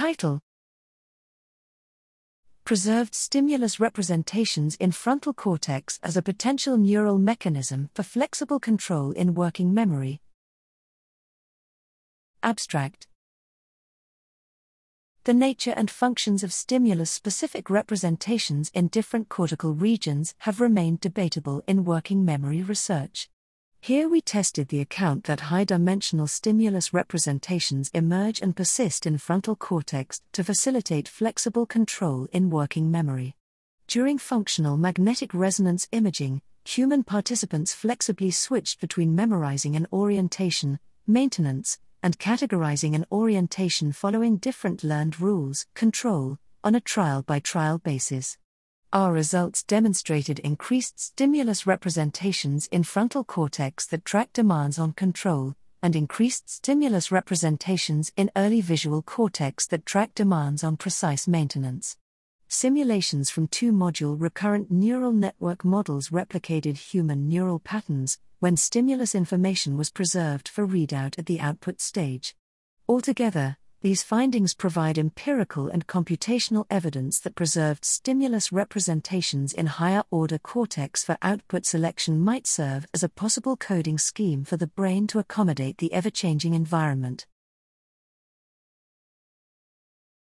Title: Preserved Stimulus Representations in Frontal Cortex as a Potential Neural Mechanism for Flexible Control in Working Memory. Abstract: The nature and functions of stimulus-specific representations in different cortical regions have remained debatable in working memory research. Here we tested the account that high-dimensional stimulus representations emerge and persist in frontal cortex to facilitate flexible control in working memory. During functional magnetic resonance imaging, human participants flexibly switched between memorizing an orientation, maintenance, and categorizing an orientation following different learned rules, control, on a trial-by-trial basis. Our results demonstrated increased stimulus representations in frontal cortex that track demands on control, and increased stimulus representations in early visual cortex that track demands on precise maintenance. Simulations from two-module recurrent neural network models replicated human neural patterns when stimulus information was preserved for readout at the output stage. Altogether, these findings provide empirical and computational evidence that preserved stimulus representations in higher-order cortex for output selection might serve as a possible coding scheme for the brain to accommodate the ever-changing environment.